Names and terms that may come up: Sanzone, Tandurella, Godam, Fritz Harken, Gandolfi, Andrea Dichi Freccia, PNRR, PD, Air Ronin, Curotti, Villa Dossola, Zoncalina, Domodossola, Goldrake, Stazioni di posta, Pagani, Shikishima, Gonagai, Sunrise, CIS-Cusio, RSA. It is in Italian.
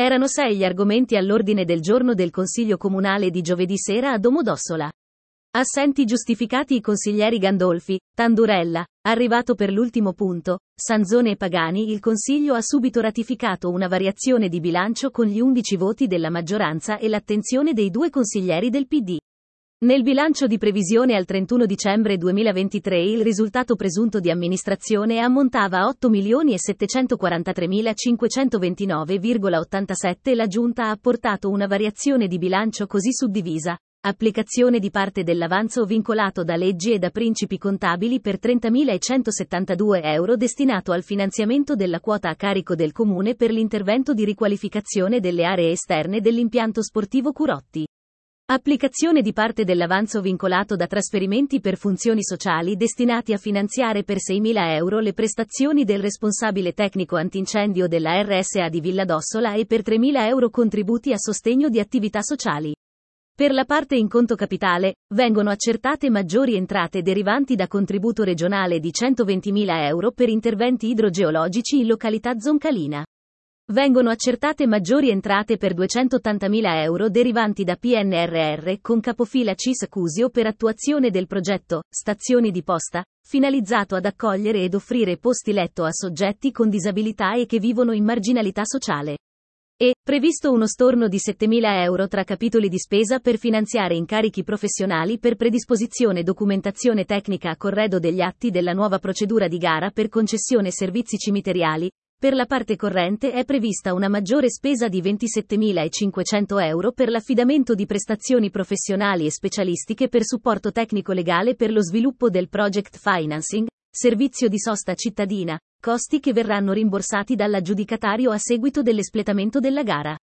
Erano 6 gli argomenti all'ordine del giorno del Consiglio Comunale di giovedì sera a Domodossola. Assenti giustificati i consiglieri Gandolfi, Tandurella, arrivato per l'ultimo punto, Sanzone e Pagani. Il Consiglio ha subito ratificato una variazione di bilancio con gli 11 voti della maggioranza e l'attenzione dei 2 consiglieri del PD. Nel bilancio di previsione al 31 dicembre 2023 il risultato presunto di amministrazione ammontava a 8.743.529,87. La Giunta ha apportato una variazione di bilancio così suddivisa: applicazione di parte dell'avanzo vincolato da leggi e da principi contabili per 30.172 euro destinato al finanziamento della quota a carico del Comune per l'intervento di riqualificazione delle aree esterne dell'impianto sportivo Curotti. Applicazione di parte dell'avanzo vincolato da trasferimenti per funzioni sociali destinati a finanziare per 6.000 euro le prestazioni del responsabile tecnico antincendio della RSA di Villa Dossola e per 3.000 euro contributi a sostegno di attività sociali. Per la parte in conto capitale, vengono accertate maggiori entrate derivanti da contributo regionale di 120.000 euro per interventi idrogeologici in località Zoncalina. Vengono accertate maggiori entrate per 280.000 euro derivanti da PNRR con capofila CIS-Cusio per attuazione del progetto Stazioni di posta, finalizzato ad accogliere ed offrire posti letto a soggetti con disabilità e che vivono in marginalità sociale. E, previsto uno storno di 7.000 euro tra capitoli di spesa per finanziare incarichi professionali per predisposizione documentazione tecnica a corredo degli atti della nuova procedura di gara per concessione servizi cimiteriali. Per la parte corrente è prevista una maggiore spesa di 27.500 euro per l'affidamento di prestazioni professionali e specialistiche per supporto tecnico-legale per lo sviluppo del project financing, servizio di sosta cittadina, costi che verranno rimborsati dall'aggiudicatario a seguito dell'espletamento della gara.